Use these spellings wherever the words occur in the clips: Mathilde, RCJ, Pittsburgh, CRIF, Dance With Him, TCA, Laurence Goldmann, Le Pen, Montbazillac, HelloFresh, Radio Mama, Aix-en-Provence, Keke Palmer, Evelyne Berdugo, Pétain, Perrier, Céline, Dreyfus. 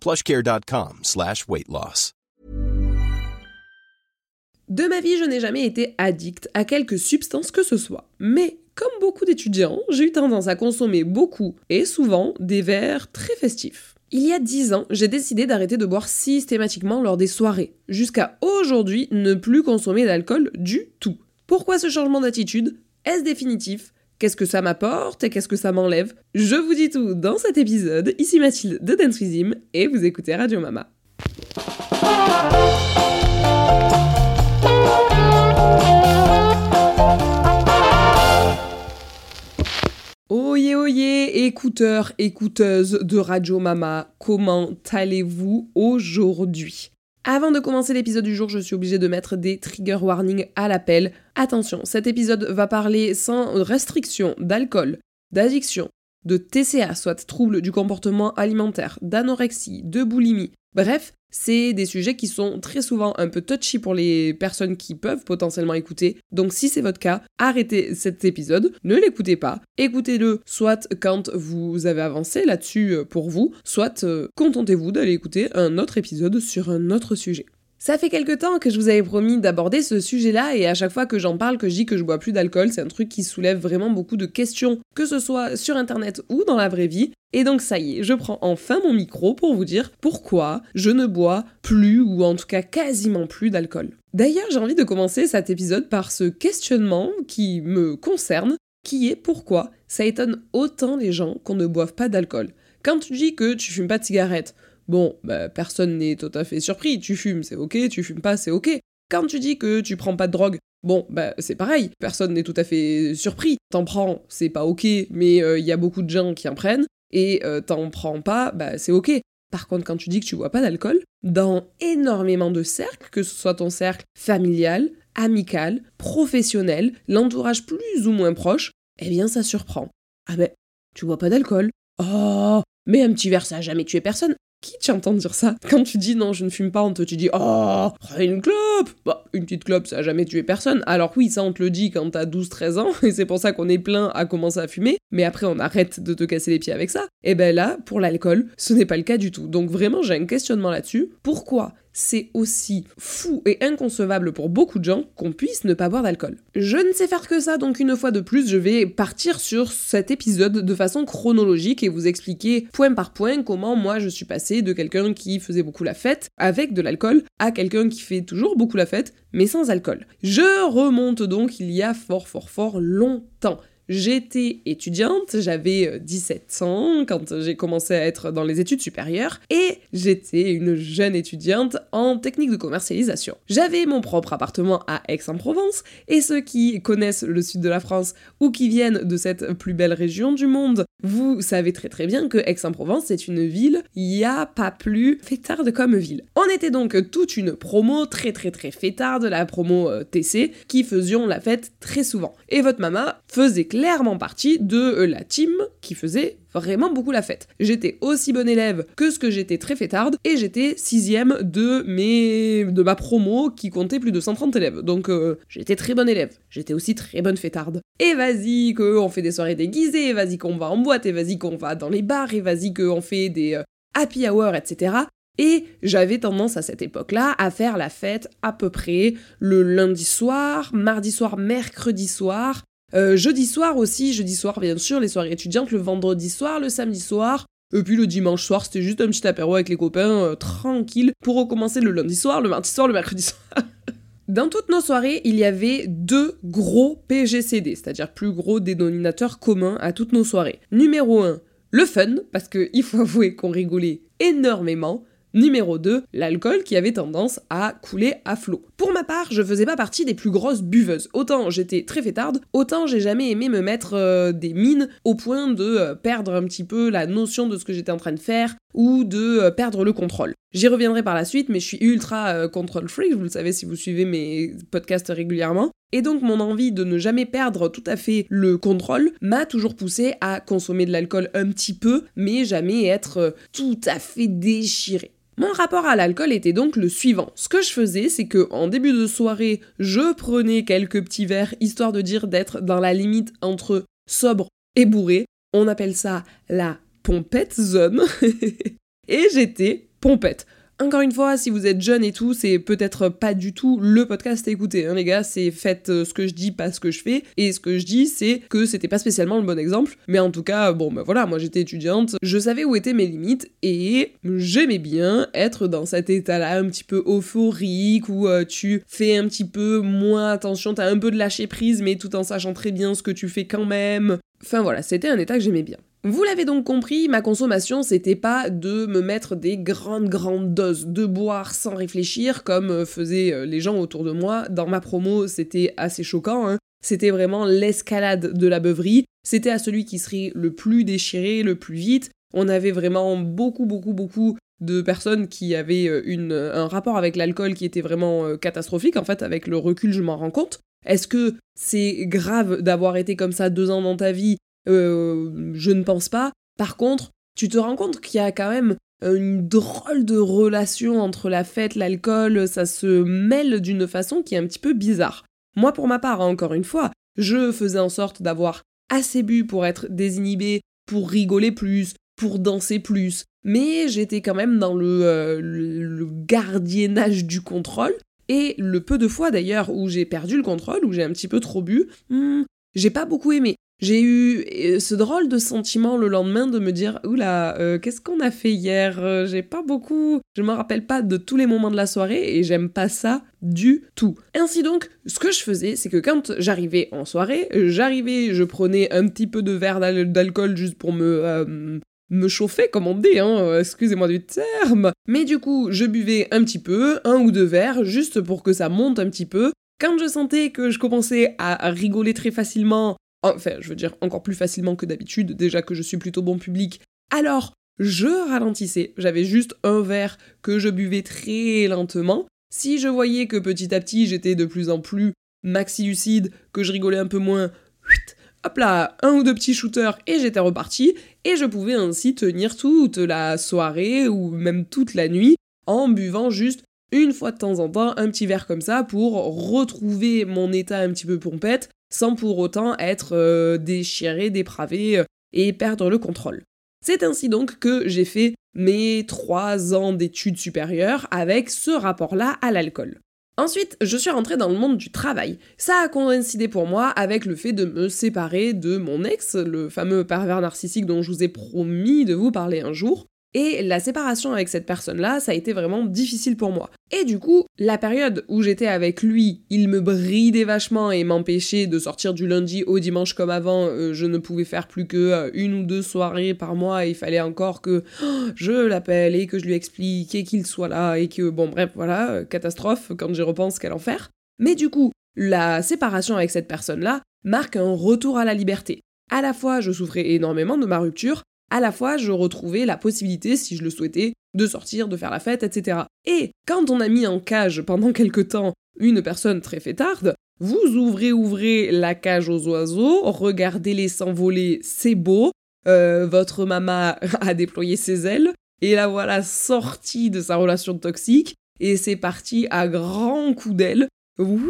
plushcare.com/weight-loss. De ma vie, je n'ai jamais été addict à quelque substance que ce soit. Mais comme beaucoup d'étudiants, j'ai eu tendance à consommer beaucoup et souvent des verres très festifs. Il y a 10 ans, j'ai décidé d'arrêter de boire systématiquement lors des soirées. Jusqu'à aujourd'hui, ne plus consommer d'alcool du tout. Pourquoi ce changement d'attitude? Est-ce définitif? Qu'est-ce que ça m'apporte et qu'est-ce que ça m'enlève? Je vous dis tout dans cet épisode. Ici Mathilde de Dance With Him et vous écoutez Radio Mama. Oyez, oyez, écouteurs, écouteuses de Radio Mama, comment allez-vous aujourd'hui ? Avant de commencer l'épisode du jour, je suis obligée de mettre des trigger warnings à l'appel. Attention, cet épisode va parler sans restriction d'alcool, d'addiction, de TCA, soit troubles du comportement alimentaire, d'anorexie, de boulimie. Bref, c'est des sujets qui sont très souvent un peu touchy pour les personnes qui peuvent potentiellement écouter. Donc si c'est votre cas, arrêtez cet épisode, ne l'écoutez pas. Écoutez-le soit quand vous avez avancé là-dessus pour vous, soit contentez-vous d'aller écouter un autre épisode sur un autre sujet. Ça fait quelque temps que je vous avais promis d'aborder ce sujet-là et à chaque fois que j'en parle, que je dis que je bois plus d'alcool, c'est un truc qui soulève vraiment beaucoup de questions, que ce soit sur internet ou dans la vraie vie. Et donc ça y est, je prends enfin mon micro pour vous dire pourquoi je ne bois plus ou en tout cas quasiment plus d'alcool. D'ailleurs, j'ai envie de commencer cet épisode par ce questionnement qui me concerne, qui est pourquoi ça étonne autant les gens qu'on ne boive pas d'alcool. Quand tu dis que tu fumes pas de cigarette, bon, bah, personne n'est tout à fait surpris, tu fumes, c'est ok, tu fumes pas, c'est ok. Quand tu dis que tu prends pas de drogue, bon, bah, c'est pareil, personne n'est tout à fait surpris. T'en prends, c'est pas ok, mais y a beaucoup de gens qui en prennent, et t'en prends pas, bah, c'est ok. Par contre, quand tu dis que tu bois pas d'alcool, dans énormément de cercles, que ce soit ton cercle familial, amical, professionnel, l'entourage plus ou moins proche, eh bien, ça surprend. Ah ben, tu bois pas d'alcool. Oh, mais un petit verre, ça a jamais tué personne. Qui t'entend dire ça? Quand tu dis non, je ne fume pas, on te dit oh, une clope! Bah, une petite clope, ça a jamais tué personne. Alors oui, ça on te le dit quand t'as 12-13 ans, et c'est pour ça qu'on est plein à commencer à fumer, mais après on arrête de te casser les pieds avec ça. Et ben là, pour l'alcool, ce n'est pas le cas du tout. Donc vraiment, j'ai un questionnement là-dessus. Pourquoi c'est aussi fou et inconcevable pour beaucoup de gens qu'on puisse ne pas boire d'alcool? Je ne sais faire que ça, donc une fois de plus, je vais partir sur cet épisode de façon chronologique et vous expliquer point par point comment moi je suis passée de quelqu'un qui faisait beaucoup la fête avec de l'alcool à quelqu'un qui fait toujours beaucoup la fête mais sans alcool. Je remonte donc il y a fort longtemps. J'étais étudiante, j'avais 17 ans quand j'ai commencé à être dans les études supérieures et j'étais une jeune étudiante en technique de commercialisation. J'avais mon propre appartement à Aix-en-Provence et ceux qui connaissent le sud de la France ou qui viennent de cette plus belle région du monde, vous savez très bien que Aix-en-Provence c'est une ville, il n'y a pas plus fêtarde comme ville. On était donc toute une promo très fêtarde, la promo TC, qui faisions la fête très souvent. Et votre maman faisait clair clairement partie de la team qui faisait vraiment beaucoup la fête. J'étais aussi bonne élève que ce que j'étais très fêtarde, et j'étais 6ème de ma promo qui comptait plus de 130 élèves. Donc j'étais très bonne élève, j'étais aussi très bonne fêtarde. Et vas-y qu'on fait des soirées déguisées, vas-y qu'on va en boîte, et vas-y qu'on va dans les bars, et vas-y qu'on fait des happy hours, etc. Et j'avais tendance à cette époque-là à faire la fête à peu près le lundi soir, mardi soir, mercredi soir, jeudi soir aussi, jeudi soir bien sûr, les soirées étudiantes, le vendredi soir, le samedi soir, et puis le dimanche soir c'était juste un petit apéro avec les copains, tranquille, pour recommencer le lundi soir, le mardi soir, le mercredi soir. Dans toutes nos soirées, il y avait 2 gros PGCD, c'est-à-dire plus gros dénominateur commun à toutes nos soirées. Numéro 1, le fun, parce qu'il faut avouer qu'on rigolait énormément. Numéro 2, l'alcool qui avait tendance à couler à flot. Pour ma part, je faisais pas partie des plus grosses buveuses. Autant j'étais très fêtarde, autant j'ai jamais aimé me mettre des mines au point de perdre un petit peu la notion de ce que j'étais en train de faire ou de perdre le contrôle. J'y reviendrai par la suite, mais je suis ultra control freak, vous le savez si vous suivez mes podcasts régulièrement. Et donc mon envie de ne jamais perdre tout à fait le contrôle m'a toujours poussée à consommer de l'alcool un petit peu, mais jamais être tout à fait déchirée. Mon rapport à l'alcool était donc le suivant. Ce que je faisais, c'est que en début de soirée, je prenais quelques petits verres, histoire de dire d'être dans la limite entre sobre et bourré. On appelle ça la pompette zone. Et j'étais pompette. Encore une fois, si vous êtes jeune et tout, c'est peut-être pas du tout le podcast à écouter, hein, les gars. C'est faites ce que je dis, pas ce que je fais. Et ce que je dis, c'est que c'était pas spécialement le bon exemple. Mais en tout cas, bon, bah voilà, moi j'étais étudiante, je savais où étaient mes limites et j'aimais bien être dans cet état-là un petit peu euphorique où tu fais un petit peu moins attention, t'as un peu de lâcher prise, mais tout en sachant très bien ce que tu fais quand même. Enfin voilà, c'était un état que j'aimais bien. Vous l'avez donc compris, ma consommation, c'était pas de me mettre des grandes doses, de boire sans réfléchir, comme faisaient les gens autour de moi. Dans ma promo, c'était assez choquant, hein. C'était vraiment l'escalade de la beuverie. C'était à celui qui serait le plus déchiré, le plus vite. On avait vraiment beaucoup de personnes qui avaient un rapport avec l'alcool qui était vraiment catastrophique. En fait, avec le recul, je m'en rends compte. Est-ce que c'est grave d'avoir été comme ça 2 ans dans ta vie ? Je ne pense pas. Par contre, tu te rends compte qu'il y a quand même une drôle de relation entre la fête, l'alcool, ça se mêle d'une façon qui est un petit peu bizarre. Moi, pour ma part, encore une fois, je faisais en sorte d'avoir assez bu pour être désinhibée, pour rigoler plus, pour danser plus. Mais j'étais quand même dans le gardiennage du contrôle. Et le peu de fois, d'ailleurs, où j'ai perdu le contrôle, où j'ai un petit peu trop bu, j'ai pas beaucoup aimé. J'ai eu ce drôle de sentiment le lendemain de me dire « Oula, qu'est-ce qu'on a fait hier ? J'ai pas beaucoup... Je me rappelle pas de tous les moments de la soirée et j'aime pas ça du tout. » Ainsi donc, ce que je faisais, c'est que quand j'arrivais en soirée, je prenais un petit peu de verre d'alcool juste pour me chauffer, comme on dit, hein, excusez-moi du terme. Mais du coup, je buvais un petit peu, 1 ou 2 verres, juste pour que ça monte un petit peu. Quand je sentais que je commençais à rigoler très facilement... Enfin, je veux dire, encore plus facilement que d'habitude, déjà que je suis plutôt bon public. Alors, je ralentissais, j'avais juste un verre que je buvais très lentement. Si je voyais que petit à petit, j'étais de plus en plus maxi-lucide, que je rigolais un peu moins, hop là, 1 ou 2 petits shooters, et j'étais repartie. Et je pouvais ainsi tenir toute la soirée, ou même toute la nuit, en buvant juste une fois de temps en temps, un petit verre comme ça, pour retrouver mon état un petit peu pompette, sans pour autant être déchiré, dépravé et perdre le contrôle. C'est ainsi donc que j'ai fait mes 3 ans d'études supérieures avec ce rapport-là à l'alcool. Ensuite, je suis rentrée dans le monde du travail. Ça a coïncidé pour moi avec le fait de me séparer de mon ex, le fameux pervers narcissique dont je vous ai promis de vous parler un jour. Et la séparation avec cette personne-là, ça a été vraiment difficile pour moi. Et du coup, la période où j'étais avec lui, il me bridait vachement et m'empêchait de sortir du lundi au dimanche comme avant. Je ne pouvais faire plus que 1 ou 2 soirées par mois. Et il fallait encore que je l'appelle et que je lui explique et qu'il soit là et que, bon bref, voilà, catastrophe quand j'y repense, quel enfer. Mais du coup, la séparation avec cette personne-là marque un retour à la liberté. À la fois, je souffrais énormément de ma rupture, à la fois, je retrouvais la possibilité, si je le souhaitais, de sortir, de faire la fête, etc. Et quand on a mis en cage pendant quelque temps une personne très fêtarde, Vous ouvrez la cage aux oiseaux, regardez-les s'envoler, c'est beau. Votre maman a déployé ses ailes et la voilà sortie de sa relation toxique et c'est parti à grands coups d'aile. Ouh,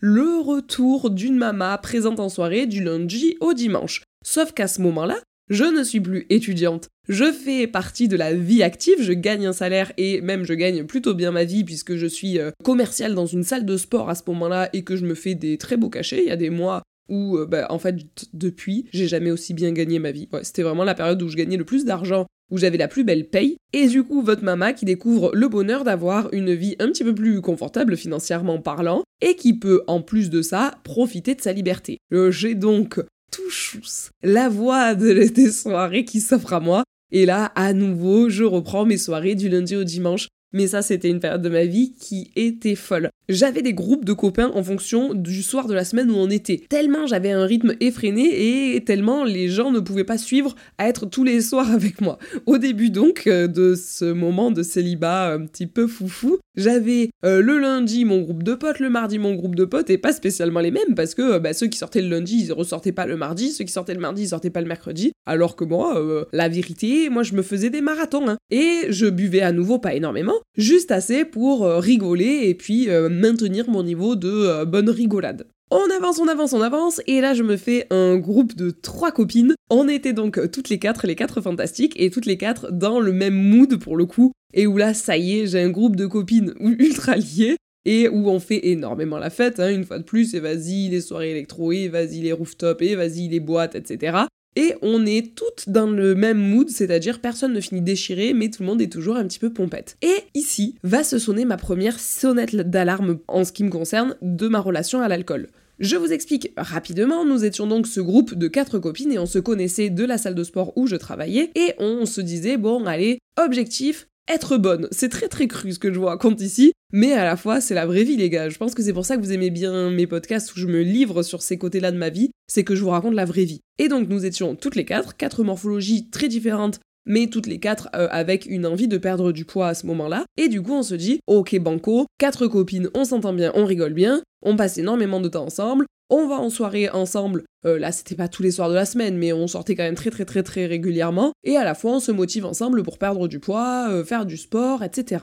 le retour d'une maman présente en soirée du lundi au dimanche. Sauf qu'à ce moment-là, je ne suis plus étudiante. Je fais partie de la vie active, je gagne un salaire et même je gagne plutôt bien ma vie puisque je suis commerciale dans une salle de sport à ce moment-là et que je me fais des très beaux cachets. Il y a des mois où, en fait, depuis, j'ai jamais aussi bien gagné ma vie. Ouais, c'était vraiment la période où je gagnais le plus d'argent, où j'avais la plus belle paye. Et du coup, votre maman qui découvre le bonheur d'avoir une vie un petit peu plus confortable financièrement parlant et qui peut, en plus de ça, profiter de sa liberté. J'ai donc tout chousse la voix des soirées qui s'offrent à moi. Et là, à nouveau, je reprends mes soirées du lundi au dimanche. Mais ça, c'était une période de ma vie qui était folle. J'avais des groupes de copains en fonction du soir de la semaine où on était. Tellement j'avais un rythme effréné et tellement les gens ne pouvaient pas suivre à être tous les soirs avec moi. Au début donc de ce moment de célibat un petit peu foufou, j'avais le lundi mon groupe de potes, le mardi mon groupe de potes et pas spécialement les mêmes parce que ceux qui sortaient le lundi ils ressortaient pas le mardi, ceux qui sortaient le mardi ils sortaient pas le mercredi. Alors que moi, la vérité, moi je me faisais des marathons hein. Et je buvais à nouveau pas énormément, juste assez pour rigoler et puis maintenir mon niveau de bonne rigolade. On avance, et là je me fais un groupe de 3 copines. On était donc toutes les quatre fantastiques, et toutes les quatre dans le même mood pour le coup, et où là ça y est, j'ai un groupe de copines ultra liées, et où on fait énormément la fête, hein, une fois de plus, et vas-y les soirées électro, et vas-y les rooftops, et vas-y les boîtes, etc. Et on est toutes dans le même mood, c'est-à-dire personne ne finit déchiré, mais tout le monde est toujours un petit peu pompette. Et ici va se sonner ma première sonnette d'alarme en ce qui me concerne de ma relation à l'alcool. Je vous explique rapidement, nous étions donc ce groupe de 4 copines et on se connaissait de la salle de sport où je travaillais et on se disait bon allez, objectif, être bonne. C'est très très cru ce que je vous raconte ici, mais à la fois c'est la vraie vie les gars. Je pense que c'est pour ça que vous aimez bien mes podcasts où je me livre sur ces côtés-là de ma vie, c'est que je vous raconte la vraie vie. Et donc nous étions toutes les 4 morphologies très différentes, mais toutes les 4 avec une envie de perdre du poids à ce moment-là. Et du coup on se dit, ok banco, 4 copines, on s'entend bien, on rigole bien, on passe énormément de temps ensemble, on va en soirée ensemble, là c'était pas tous les soirs de la semaine, mais on sortait quand même très régulièrement, et à la fois on se motive ensemble pour perdre du poids, faire du sport, etc.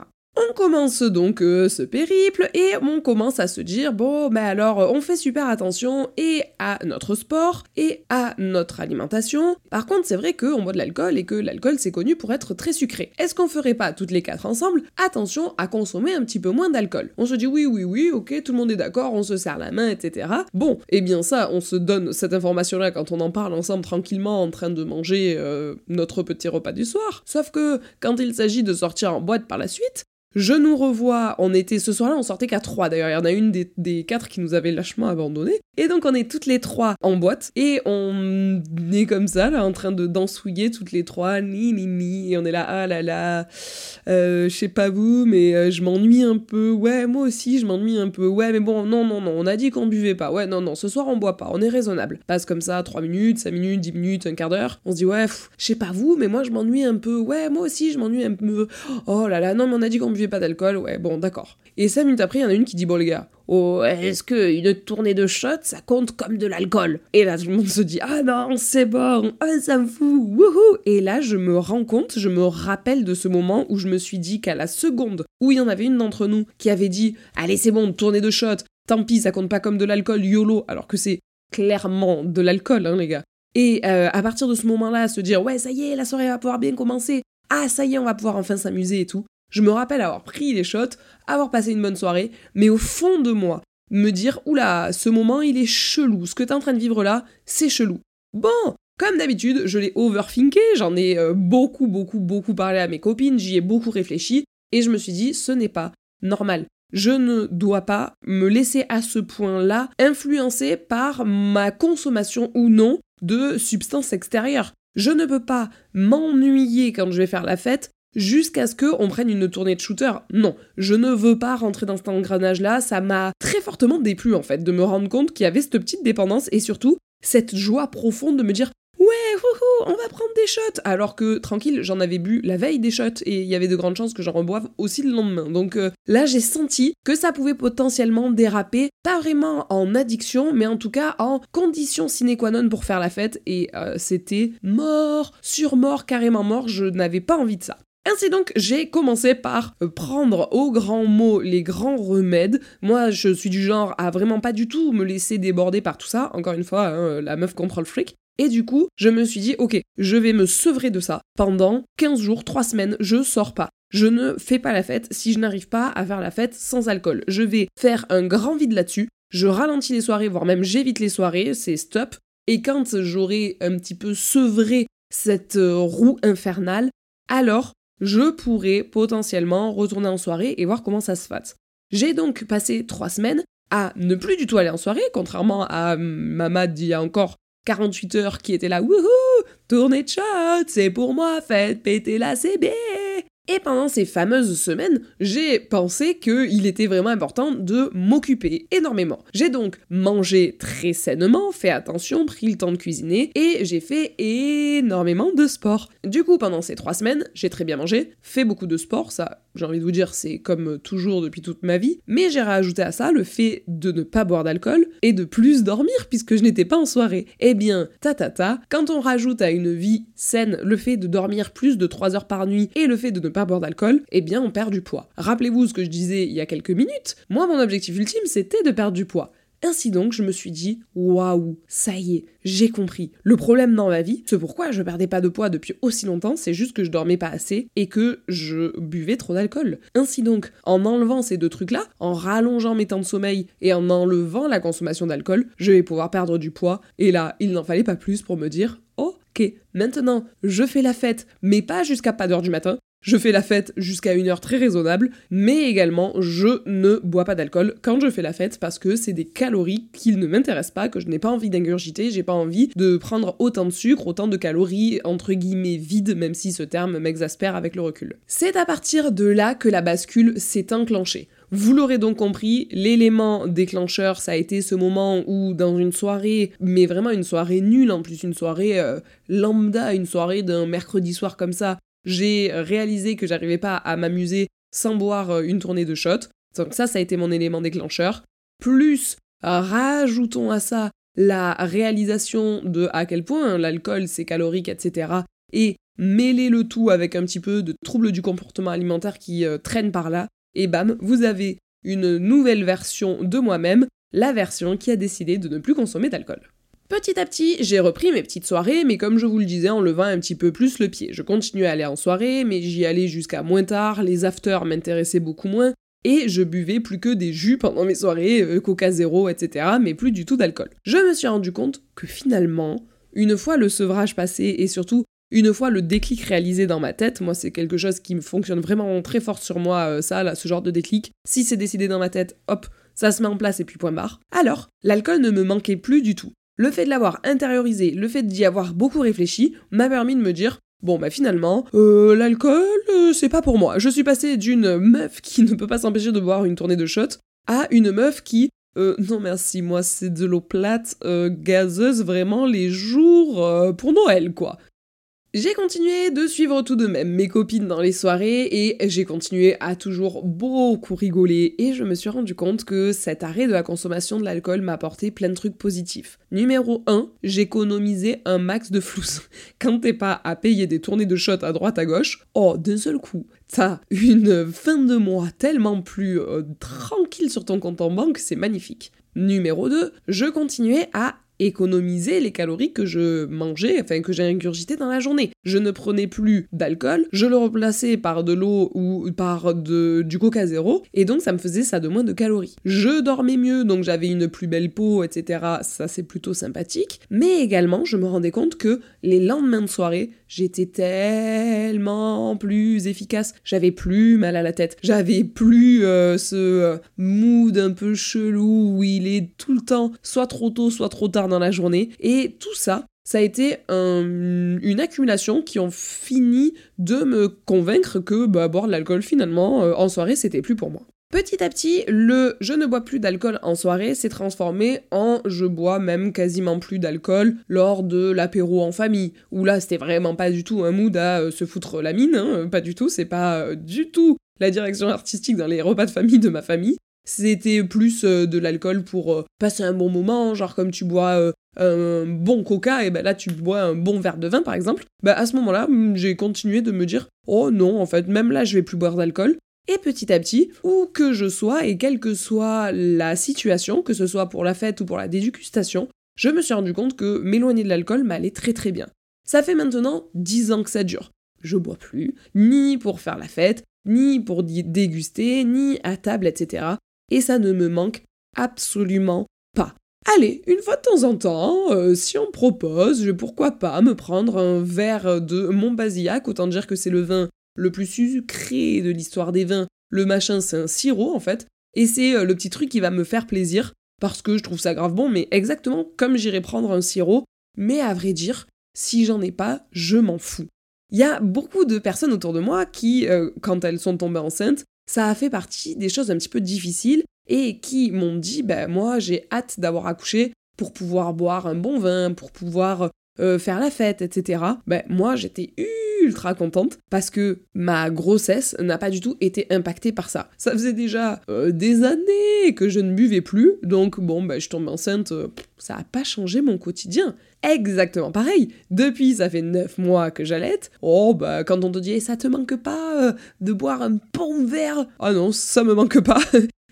On commence donc ce périple et on commence à se dire bon ben alors on fait super attention et à notre sport et à notre alimentation. Par contre c'est vrai qu'on boit de l'alcool et que l'alcool c'est connu pour être très sucré. Est-ce qu'on ferait pas toutes les 4 ensemble attention à consommer un petit peu moins d'alcool? On se dit oui ok tout le monde est d'accord, on se serre la main etc. Bon et bien ça on se donne cette information là quand on en parle ensemble tranquillement en train de manger notre petit repas du soir. Sauf que quand il s'agit de sortir en boîte par la suite, je nous revois, on était ce soir-là, on sortait qu'à 3 d'ailleurs, il y en a une des 4 qui nous avait lâchement abandonnés. Et donc on est toutes les 3 en boîte, et on est comme ça, là, en train de dansouiller toutes les 3, ni, et on est là, ah là là, je sais pas vous, mais je m'ennuie un peu, ouais, moi aussi je m'ennuie un peu, ouais, mais bon, non, on a dit qu'on buvait pas, ouais, non, ce soir on boit pas, on est raisonnable. Passe comme ça, 3 minutes, 5 minutes, 10 minutes, un quart d'heure, on se dit, ouais, je sais pas vous, mais moi je m'ennuie un peu, ouais, moi aussi je m'ennuie un peu, oh là là, non, mais on a dit qu'on buvait pas d'alcool, ouais, bon, d'accord. Et 5 minutes après, il y en a une qui dit, bon les gars, oh, est-ce qu'une tournée de shots, ça compte comme de l'alcool? Et là, tout le monde se dit, ah non, c'est bon, on s'en fout, wouhou! Et là, je me rappelle de ce moment où je me suis dit qu'à la seconde où il y en avait une d'entre nous qui avait dit, allez, c'est bon, tournée de shots, tant pis, ça compte pas comme de l'alcool, YOLO, alors que c'est clairement de l'alcool, hein, les gars. Et à partir de ce moment-là, se dire, ouais, ça y est, la soirée va pouvoir bien commencer, ah, ça y est, on va pouvoir enfin s'amuser et tout. Je me rappelle avoir pris les shots, avoir passé une bonne soirée, mais au fond de moi, me dire « Oula, ce moment, il est chelou, ce que t'es en train de vivre là, c'est chelou. » Bon, comme d'habitude, je l'ai overthinké, j'en ai beaucoup parlé à mes copines, j'y ai beaucoup réfléchi, et je me suis dit « Ce n'est pas normal. Je ne dois pas me laisser à ce point-là influencer par ma consommation ou non de substances extérieures. Je ne peux pas m'ennuyer quand je vais faire la fête, jusqu'à ce qu'on prenne une tournée de shooter. Non, je ne veux pas rentrer dans cet engrenage-là, ça m'a très fortement déplu en fait, de me rendre compte qu'il y avait cette petite dépendance et surtout cette joie profonde de me dire « Ouais, wouhou, on va prendre des shots, alors que tranquille, j'en avais bu la veille des shots et il y avait de grandes chances que j'en reboive aussi le lendemain. Donc là, j'ai senti que ça pouvait potentiellement déraper, pas vraiment en addiction, mais en tout cas en condition sine qua non pour faire la fête, et c'était mort, surmort, carrément mort, je n'avais pas envie de ça. Ainsi donc, j'ai commencé par prendre au grand mot les grands remèdes. Moi, je suis du genre à vraiment pas du tout me laisser déborder par tout ça. Encore une fois, hein, la meuf contrôle fric. Et du coup, je me suis dit, ok, je vais me sevrer de ça. Pendant 15 jours, 3 semaines, je sors pas. Je ne fais pas la fête si je n'arrive pas à faire la fête sans alcool. Je vais faire un grand vide là-dessus. Je ralentis les soirées, voire même j'évite les soirées, c'est stop. Et quand j'aurai un petit peu sevré cette roue infernale, alors je pourrais potentiellement retourner en soirée et voir comment ça se passe. J'ai donc passé 3 semaines à ne plus du tout aller en soirée, contrairement à Mama d'il y a encore 48 heures qui était là « Wouhou, tournée de shot, c'est pour moi, faites péter la CB !» Et pendant ces fameuses semaines, j'ai pensé qu'il était vraiment important de m'occuper énormément. J'ai donc mangé très sainement, fait attention, pris le temps de cuisiner et j'ai fait énormément de sport. Du coup, pendant ces 3 semaines, j'ai très bien mangé, fait beaucoup de sport, ça, j'ai envie de vous dire, c'est comme toujours depuis toute ma vie, mais j'ai rajouté à ça le fait de ne pas boire d'alcool et de plus dormir puisque je n'étais pas en soirée. Eh bien, quand on rajoute à une vie saine le fait de dormir plus de 3 heures par nuit et le fait de ne pas boire d'alcool, eh bien on perd du poids. Rappelez-vous ce que je disais il y a quelques minutes, moi mon objectif ultime c'était de perdre du poids. Ainsi donc je me suis dit, waouh, ça y est, j'ai compris. Le problème dans ma vie, c'est pourquoi je perdais pas de poids depuis aussi longtemps, c'est juste que je dormais pas assez et que je buvais trop d'alcool. Ainsi donc, en enlevant ces 2 trucs-là, en rallongeant mes temps de sommeil et en enlevant la consommation d'alcool, je vais pouvoir perdre du poids. Et là, il n'en fallait pas plus pour me dire, ok, maintenant je fais la fête, mais pas jusqu'à pas d'heure du matin. Je fais la fête jusqu'à une heure très raisonnable, mais également je ne bois pas d'alcool quand je fais la fête parce que c'est des calories qui ne m'intéressent pas, que je n'ai pas envie d'ingurgiter, j'ai pas envie de prendre autant de sucre, autant de calories entre guillemets vides, même si ce terme m'exaspère avec le recul. C'est à partir de là que la bascule s'est enclenchée. Vous l'aurez donc compris, l'élément déclencheur, ça a été ce moment où dans une soirée, mais vraiment une soirée nulle en plus, une soirée lambda, une soirée d'un mercredi soir comme ça, j'ai réalisé que j'arrivais pas à m'amuser sans boire une tournée de shots. Donc ça a été mon élément déclencheur. Plus, rajoutons à ça la réalisation de à quel point l'alcool, c'est calorique, etc. Et mêler le tout avec un petit peu de troubles du comportement alimentaire qui traînent par là. Et bam, vous avez une nouvelle version de moi-même, la version qui a décidé de ne plus consommer d'alcool. Petit à petit, j'ai repris mes petites soirées, mais comme je vous le disais, en levant un petit peu plus le pied. Je continuais à aller en soirée, mais j'y allais jusqu'à moins tard, les afters m'intéressaient beaucoup moins, et je buvais plus que des jus pendant mes soirées, coca zéro, etc., mais plus du tout d'alcool. Je me suis rendu compte que finalement, une fois le sevrage passé, et surtout une fois le déclic réalisé dans ma tête, moi c'est quelque chose qui me fonctionne vraiment très fort sur moi, ça, là, ce genre de déclic, si c'est décidé dans ma tête, hop, ça se met en place et puis point barre. Alors, l'alcool ne me manquait plus du tout. Le fait de l'avoir intériorisé, le fait d'y avoir beaucoup réfléchi, m'a permis de me dire « Bon bah finalement, l'alcool, c'est pas pour moi ». Je suis passée d'une meuf qui ne peut pas s'empêcher de boire une tournée de shots à une meuf qui « Non merci, moi c'est de l'eau plate, gazeuse vraiment les jours pour Noël quoi ». J'ai continué de suivre tout de même mes copines dans les soirées et j'ai continué à toujours beaucoup rigoler et je me suis rendu compte que cet arrêt de la consommation de l'alcool m'a apporté plein de trucs positifs. Numéro 1, j'économisais un max de flouze. Quand t'es pas à payer des tournées de shots à droite à gauche, oh d'un seul coup, t'as une fin de mois tellement plus tranquille sur ton compte en banque, c'est magnifique. Numéro 2, je continuais à économiser les calories que je mangeais, enfin que j'ai ingurgité dans la journée. Je ne prenais plus d'alcool, je le remplaçais par de l'eau ou par du coca zéro, et donc ça me faisait ça de moins de calories. Je dormais mieux, donc j'avais une plus belle peau, etc. Ça c'est plutôt sympathique, mais également je me rendais compte que les lendemains de soirée, j'étais tellement plus efficace. J'avais plus mal à la tête, j'avais plus ce mood un peu chelou où il est tout le temps soit trop tôt, soit trop tard dans la journée, et tout ça a été une accumulation qui ont fini de me convaincre que boire de l'alcool finalement en soirée c'était plus pour moi. Petit à petit, le « je ne bois plus d'alcool en soirée » s'est transformé en « je bois même quasiment plus d'alcool lors de l'apéro en famille », où là c'était vraiment pas du tout un mood à se foutre la mine, hein, pas du tout, c'est pas du tout la direction artistique dans les repas de famille de ma famille. C'était plus de l'alcool pour passer un bon moment, genre comme tu bois un bon coca, et ben là tu bois un bon verre de vin par exemple. Ben à ce moment-là, j'ai continué de me dire « oh non, en fait, même là je vais plus boire d'alcool ». Et petit à petit, où que je sois et quelle que soit la situation, que ce soit pour la fête ou pour la dégustation, je me suis rendu compte que m'éloigner de l'alcool m'allait très très bien. Ça fait maintenant 10 ans que ça dure. Je bois plus, ni pour faire la fête, ni pour déguster, ni à table, etc. Et ça ne me manque absolument pas. Allez, une fois de temps en temps, si on propose, pourquoi pas me prendre un verre de Montbazillac, autant dire que c'est le vin le plus sucré de l'histoire des vins, le machin c'est un sirop en fait, et c'est le petit truc qui va me faire plaisir, parce que je trouve ça grave bon, mais exactement comme j'irais prendre un sirop, mais à vrai dire, si j'en ai pas, je m'en fous. Il y a beaucoup de personnes autour de moi qui, quand elles sont tombées enceintes, ça a fait partie des choses un petit peu difficiles, et qui m'ont dit, ben moi j'ai hâte d'avoir accouché pour pouvoir boire un bon vin, pour pouvoir faire la fête, etc. Ben moi j'étais ultra contente parce que ma grossesse n'a pas du tout été impactée par ça. Ça faisait déjà des années que je ne buvais plus, donc bon, bah, je tombe enceinte, ça n'a pas changé mon quotidien. Exactement pareil. Depuis, ça fait 9 mois que j'allaite. Oh, bah, quand on te dit, ça te manque pas de boire un bon verre? Ah non, ça me manque pas.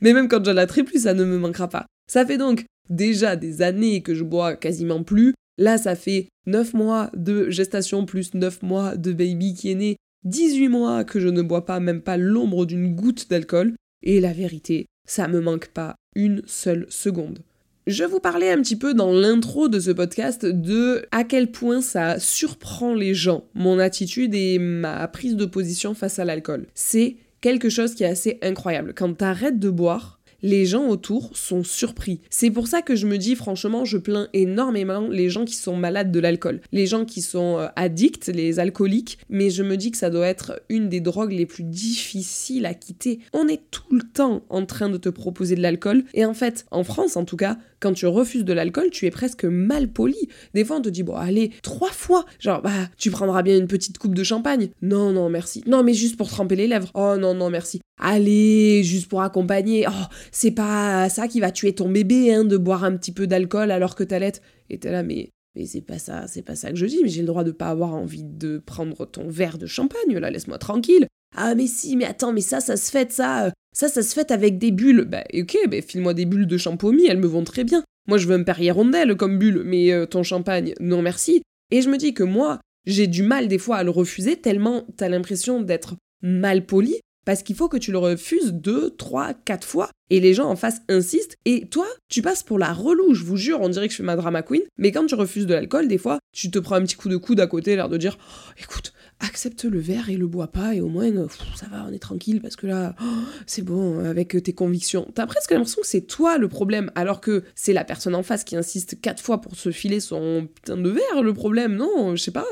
Mais même quand j'allaiterai plus, ça ne me manquera pas. Ça fait donc déjà des années que je bois quasiment plus. Là, ça fait 9 mois de gestation plus 9 mois de baby qui est né, 18 mois que je ne bois pas, même pas l'ombre d'une goutte d'alcool, et la vérité, ça me manque pas une seule seconde. Je vous parlais un petit peu dans l'intro de ce podcast de à quel point ça surprend les gens, mon attitude et ma prise de position face à l'alcool. C'est quelque chose qui est assez incroyable. Quand t'arrêtes de boire, les gens autour sont surpris. C'est pour ça que je me dis, franchement, je plains énormément les gens qui sont malades de l'alcool, les gens qui sont addicts, les alcooliques, mais je me dis que ça doit être une des drogues les plus difficiles à quitter. On est tout le temps en train de te proposer de l'alcool, et en fait, en France en tout cas, quand tu refuses de l'alcool, tu es presque mal poli. Des fois, on te dit, bon, allez, 3 fois, genre, bah, tu prendras bien une petite coupe de champagne. Non, non, merci. Non, mais juste pour tremper les lèvres. Oh, non, non, merci. Allez, juste pour accompagner. Oh, c'est pas ça qui va tuer ton bébé, hein, de boire un petit peu d'alcool alors que t'allaites. Et t'es là, mais c'est pas ça que je dis, mais j'ai le droit de pas avoir envie de prendre ton verre de champagne, là, laisse-moi tranquille. Ah, mais si, mais attends, mais ça se fête, ça se fête avec des bulles. Bah, ok, bah, file-moi des bulles de champomis, elles me vont très bien. Moi, je veux me perrier rondelle comme bulle, mais ton champagne, non merci. Et je me dis que moi, j'ai du mal des fois à le refuser, tellement t'as l'impression d'être mal poli, parce qu'il faut que tu le refuses 2, 3, 4 fois, et les gens en face insistent, et toi, tu passes pour la relou, je vous jure, on dirait que je fais ma drama queen, mais quand tu refuses de l'alcool, des fois, tu te prends un petit coup de coude à côté, l'air de dire, oh, écoute, accepte le verre et le bois pas, et au moins, ça va, on est tranquille, parce que là, oh, c'est bon, avec tes convictions. T'as presque l'impression que c'est toi le problème, alors que c'est la personne en face qui insiste 4 fois pour se filer son putain de verre, le problème, non, je sais pas,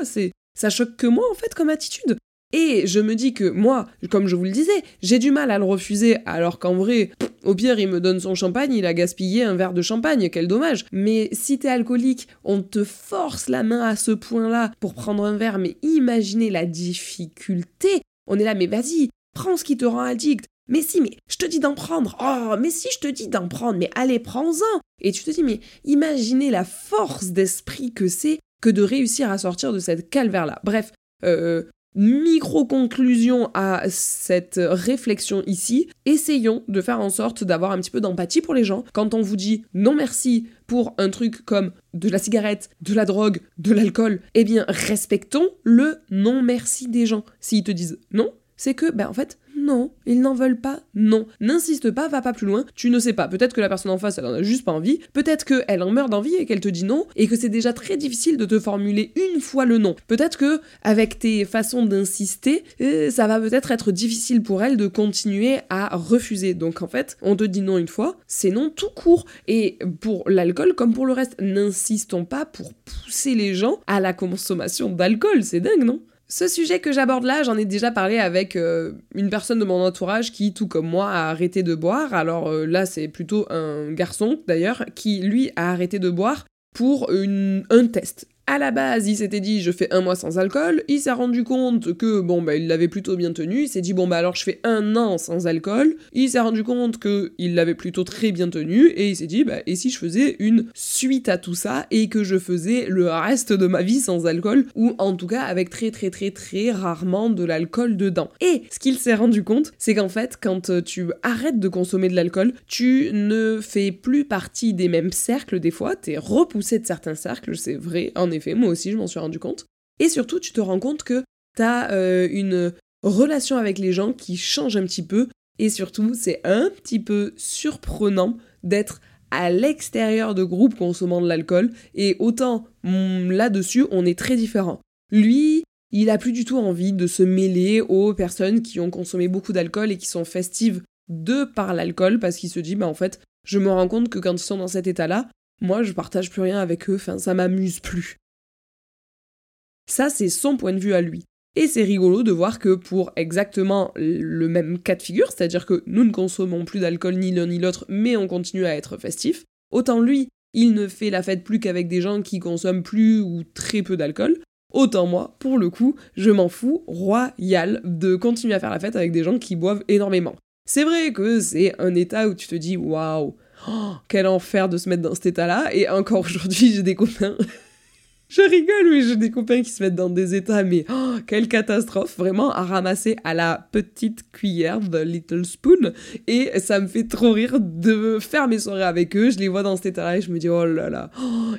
ça choque que moi, en fait, comme attitude. Et je me dis que moi, comme je vous le disais, j'ai du mal à le refuser, alors qu'en vrai, au pire, il me donne son champagne, il a gaspillé un verre de champagne, quel dommage. Mais si t'es alcoolique, on te force la main à ce point-là pour prendre un verre, mais imaginez la difficulté. On est là, mais vas-y, prends ce qui te rend addict. Mais je te dis d'en prendre. Oh, mais si je te dis d'en prendre, mais allez, prends-en. Et tu te dis, mais imaginez la force d'esprit que c'est que de réussir à sortir de cette calvaire-là. Bref, micro-conclusion à cette réflexion ici, essayons de faire en sorte d'avoir un petit peu d'empathie pour les gens. Quand on vous dit non merci pour un truc comme de la cigarette, de la drogue, de l'alcool, eh bien respectons le non merci des gens. S'ils te disent non, c'est que, ben en fait, non, ils n'en veulent pas, non. N'insiste pas, va pas plus loin, tu ne sais pas. Peut-être que la personne en face, elle en a juste pas envie, peut-être qu'elle en meurt d'envie et qu'elle te dit non, et que c'est déjà très difficile de te formuler une fois le non. Peut-être que, avec tes façons d'insister, ça va peut-être être difficile pour elle de continuer à refuser. Donc en fait, on te dit non une fois, c'est non tout court. Et pour l'alcool, comme pour le reste, n'insistons pas pour pousser les gens à la consommation d'alcool, c'est dingue, non ? Ce sujet que j'aborde là, j'en ai déjà parlé avec une personne de mon entourage qui, tout comme moi, a arrêté de boire. Alors là, c'est plutôt un garçon, d'ailleurs, qui, lui, a arrêté de boire pour un test. À la base, il s'était dit « je fais 1 mois sans alcool », il s'est rendu compte que, il l'avait plutôt bien tenu, il s'est dit « alors je fais 1 an sans alcool », il s'est rendu compte qu'il l'avait plutôt très bien tenu, et il s'est dit « et si je faisais une suite à tout ça, et que je faisais le reste de ma vie sans alcool, ou en tout cas avec très très très très rarement de l'alcool dedans ». Et ce qu'il s'est rendu compte, c'est qu'en fait, quand tu arrêtes de consommer de l'alcool, tu ne fais plus partie des mêmes cercles des fois, t'es repoussé de certains cercles, c'est vrai, en effet, moi aussi je m'en suis rendu compte. Et surtout, tu te rends compte que t'as une relation avec les gens qui change un petit peu. Et surtout, c'est un petit peu surprenant d'être à l'extérieur de groupes consommant de l'alcool. Et autant là-dessus, on est très différents. Lui, il a plus du tout envie de se mêler aux personnes qui ont consommé beaucoup d'alcool et qui sont festives de par l'alcool, parce qu'il se dit, en fait, je me rends compte que quand ils sont dans cet état-là, moi, je partage plus rien avec eux, ça m'amuse plus. Ça, c'est son point de vue à lui. Et c'est rigolo de voir que pour exactement le même cas de figure, c'est-à-dire que nous ne consommons plus d'alcool ni l'un ni l'autre, mais on continue à être festif, autant lui, il ne fait la fête plus qu'avec des gens qui consomment plus ou très peu d'alcool, autant moi, pour le coup, je m'en fous royal de continuer à faire la fête avec des gens qui boivent énormément. C'est vrai que c'est un état où tu te dis « waouh ». Oh, quel enfer de se mettre dans cet état-là, et encore aujourd'hui, j'ai des copains... je rigole, mais j'ai des copains qui se mettent dans des états, mais quelle catastrophe, vraiment, à ramasser à la petite cuillère, the little spoon, et ça me fait trop rire de faire mes soirées avec eux, je les vois dans cet état-là, et je me dis,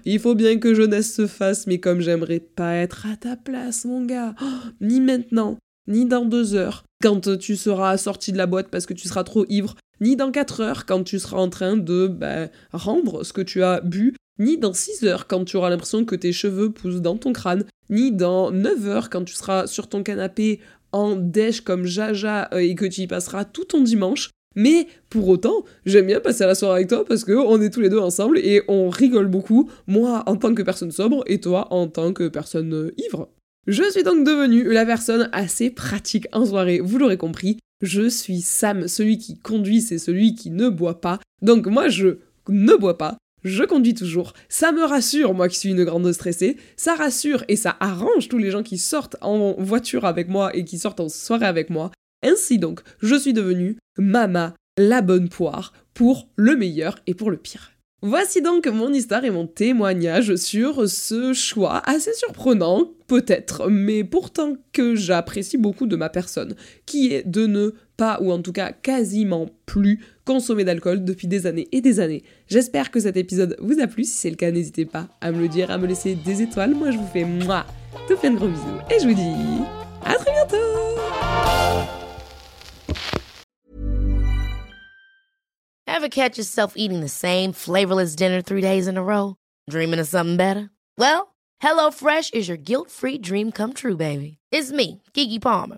il faut bien que jeunesse se fasse, mais comme j'aimerais pas être à ta place, mon gars, ni maintenant, ni dans 2 heures, quand tu seras sorti de la boîte parce que tu seras trop ivre, ni dans 4 heures quand tu seras en train de rendre ce que tu as bu, ni dans 6 heures quand tu auras l'impression que tes cheveux poussent dans ton crâne, ni dans 9 heures quand tu seras sur ton canapé en déj comme Jaja et que tu y passeras tout ton dimanche. Mais pour autant, j'aime bien passer la soirée avec toi parce qu'on est tous les deux ensemble et on rigole beaucoup, moi en tant que personne sobre et toi en tant que personne ivre. Je suis donc devenue la personne assez pratique en soirée, vous l'aurez compris. Je suis Sam, celui qui conduit, c'est celui qui ne boit pas. Donc moi, je ne bois pas, je conduis toujours. Ça me rassure, moi qui suis une grande stressée. Ça rassure et ça arrange tous les gens qui sortent en voiture avec moi et qui sortent en soirée avec moi. Ainsi donc, je suis devenue Mama, la bonne poire, pour le meilleur et pour le pire. Voici donc mon histoire et mon témoignage sur ce choix assez surprenant, peut-être, mais pourtant que j'apprécie beaucoup de ma personne, qui est de ne pas, ou en tout cas quasiment plus, consommer d'alcool depuis des années et des années. J'espère que cet épisode vous a plu, si c'est le cas, n'hésitez pas à me le dire, à me laisser des étoiles, moi je vous fais mouah, tout plein de gros bisous, et je vous dis à très bientôt. Ever catch yourself eating the same flavorless dinner 3 days in a row? Dreaming of something better? Well, HelloFresh is your guilt-free dream come true, baby. It's me, Keke Palmer.